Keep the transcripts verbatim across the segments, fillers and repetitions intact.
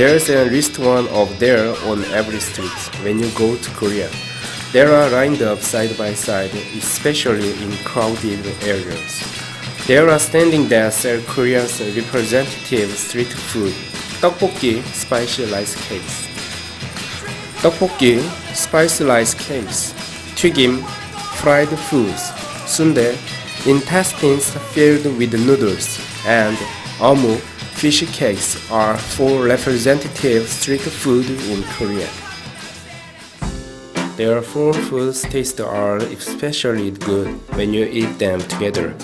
There's at least one of there on every street when you go to Korea. They are lined up side by side, especially in crowded areas. There are standing that sell Korea's representative street food, tteokbokki, spicy rice cakes. Tteokbokki, spicy rice cakes, twigim, fried foods, sundae, intestines filled with noodles, and eomuk, fish cakes are four representative street food in Korea. Their four foods taste are especially good when you eat them together.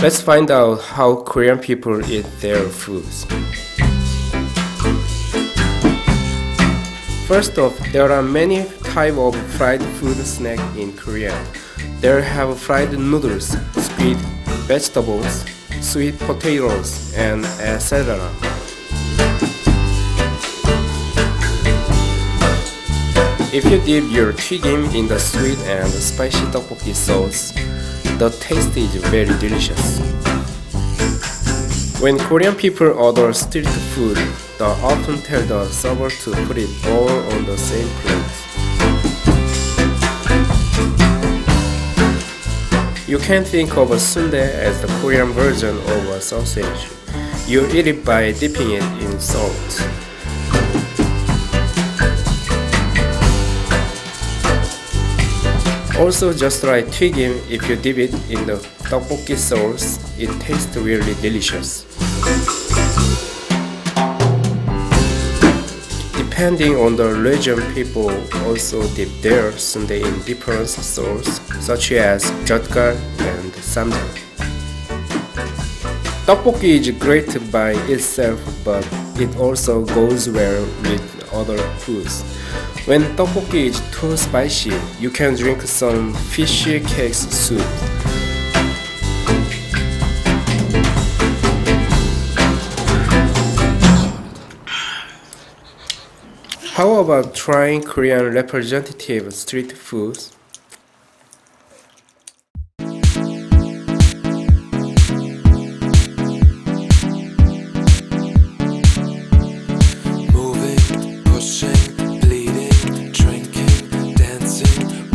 Let's find out how Korean people eat their foods. First off, there are many types of fried food snacks in Korea. They have fried noodles, squid, vegetables, sweet potatoes, and et cetera. If you dip your chigim in the sweet and spicy tteokbokki sauce, the taste is very delicious. When Korean people order street food, they often tell the server to put it all on the same plate. You can think of a sundae as the Korean version of a sausage. You eat it by dipping it in salt. Also, just like twigim, if you dip it in the tteokbokki sauce, it tastes really delicious. Depending on the region, people also dip their sundae in different sauces, such as jeotgal and samdo. Tteokbokki is great by itself, but it also goes well with other foods. When tteokbokki is too spicy, you can drink some fish cakes soup. How about trying Korean representative street foods?